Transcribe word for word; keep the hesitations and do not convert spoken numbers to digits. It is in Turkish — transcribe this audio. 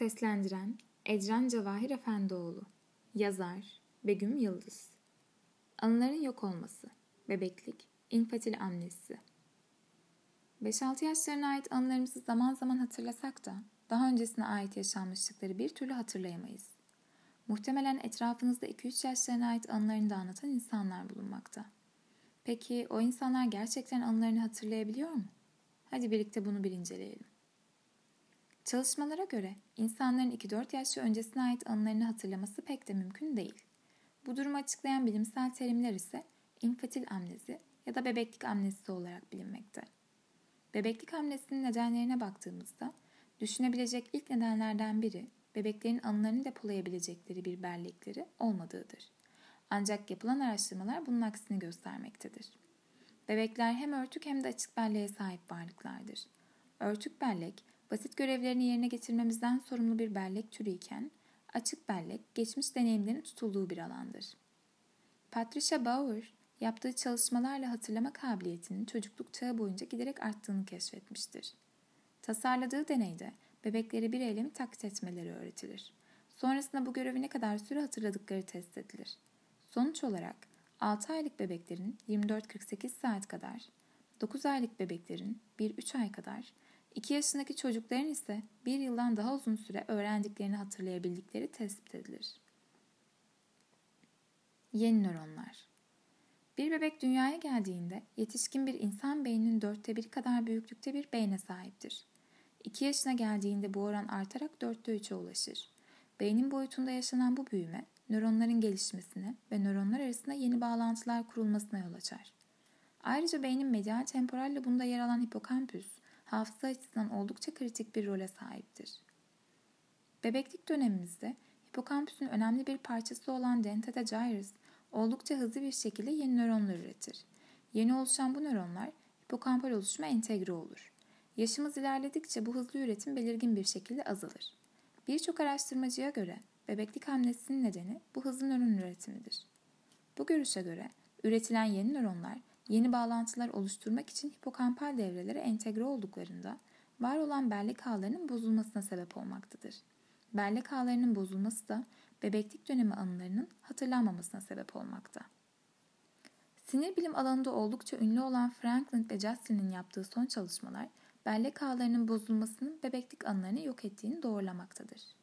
Seslendiren Edren Cevahir Efendioğlu. Yazar Begüm Yıldız. Anıların yok olması. Bebeklik, infatil amnesi. beş altı yaşlarına ait anılarımızı zaman zaman hatırlasak da daha öncesine ait yaşanmışlıkları bir türlü hatırlayamayız. Muhtemelen etrafınızda iki üç yaşlarına ait anılarını da anlatan insanlar bulunmakta. Peki o insanlar gerçekten anılarını hatırlayabiliyor mu? Hadi birlikte bunu bir inceleyelim. Çalışmalara göre insanların iki dört yaş ve öncesine ait anılarını hatırlaması pek de mümkün değil. Bu durumu açıklayan bilimsel terimler ise infatil amnezi ya da bebeklik amnezisi olarak bilinmekte. Bebeklik amnezisinin nedenlerine baktığımızda düşünebilecek ilk nedenlerden biri bebeklerin anılarını depolayabilecekleri bir bellekleri olmadığıdır. Ancak yapılan araştırmalar bunun aksini göstermektedir. Bebekler hem örtük hem de açık belleğe sahip varlıklardır. Örtük bellek, basit görevlerini yerine getirmemizden sorumlu bir bellek türü iken, açık bellek geçmiş deneyimlerin tutulduğu bir alandır. Patricia Bauer, yaptığı çalışmalarla hatırlama kabiliyetinin çocukluk çağı boyunca giderek arttığını keşfetmiştir. Tasarladığı deneyde bebeklere bir eylemi taklit etmeleri öğretilir. Sonrasında bu görevi ne kadar süre hatırladıkları test edilir. Sonuç olarak altı aylık bebeklerin yirmi dört kırk sekiz saat kadar, dokuz aylık bebeklerin bir üç ay kadar, iki yaşındaki çocukların ise bir yıldan daha uzun süre öğrendiklerini hatırlayabildikleri tespit edilir. Yeni nöronlar. Bir bebek dünyaya geldiğinde yetişkin bir insan beyninin dörtte biri kadar büyüklükte bir beyne sahiptir. iki yaşına geldiğinde bu oran artarak dörtte üçe ulaşır. Beynin boyutunda yaşanan bu büyüme, nöronların gelişmesine ve nöronlar arasında yeni bağlantılar kurulmasına yol açar. Ayrıca beynin medial temporalle bunda yer alan hipokampüs, hafıza açısından oldukça kritik bir role sahiptir. Bebeklik dönemimizde hipokampüsün önemli bir parçası olan dentata gyrus, oldukça hızlı bir şekilde yeni nöronlar üretir. Yeni oluşan bu nöronlar hipokampal oluşuma entegre olur. Yaşımız ilerledikçe bu hızlı üretim belirgin bir şekilde azalır. Birçok araştırmacıya göre bebeklik amnesinin nedeni bu hızlı nöron üretimidir. Bu görüşe göre üretilen yeni nöronlar yeni bağlantılar oluşturmak için hipokampal devrelere entegre olduklarında var olan bellek ağlarının bozulmasına sebep olmaktadır. Bellek ağlarının bozulması da bebeklik dönemi anılarının hatırlanmamasına sebep olmakta. Sinir bilim alanında oldukça ünlü olan Franklin ve Justin'in yaptığı son çalışmalar bellek ağlarının bozulmasının bebeklik anılarını yok ettiğini doğrulamaktadır.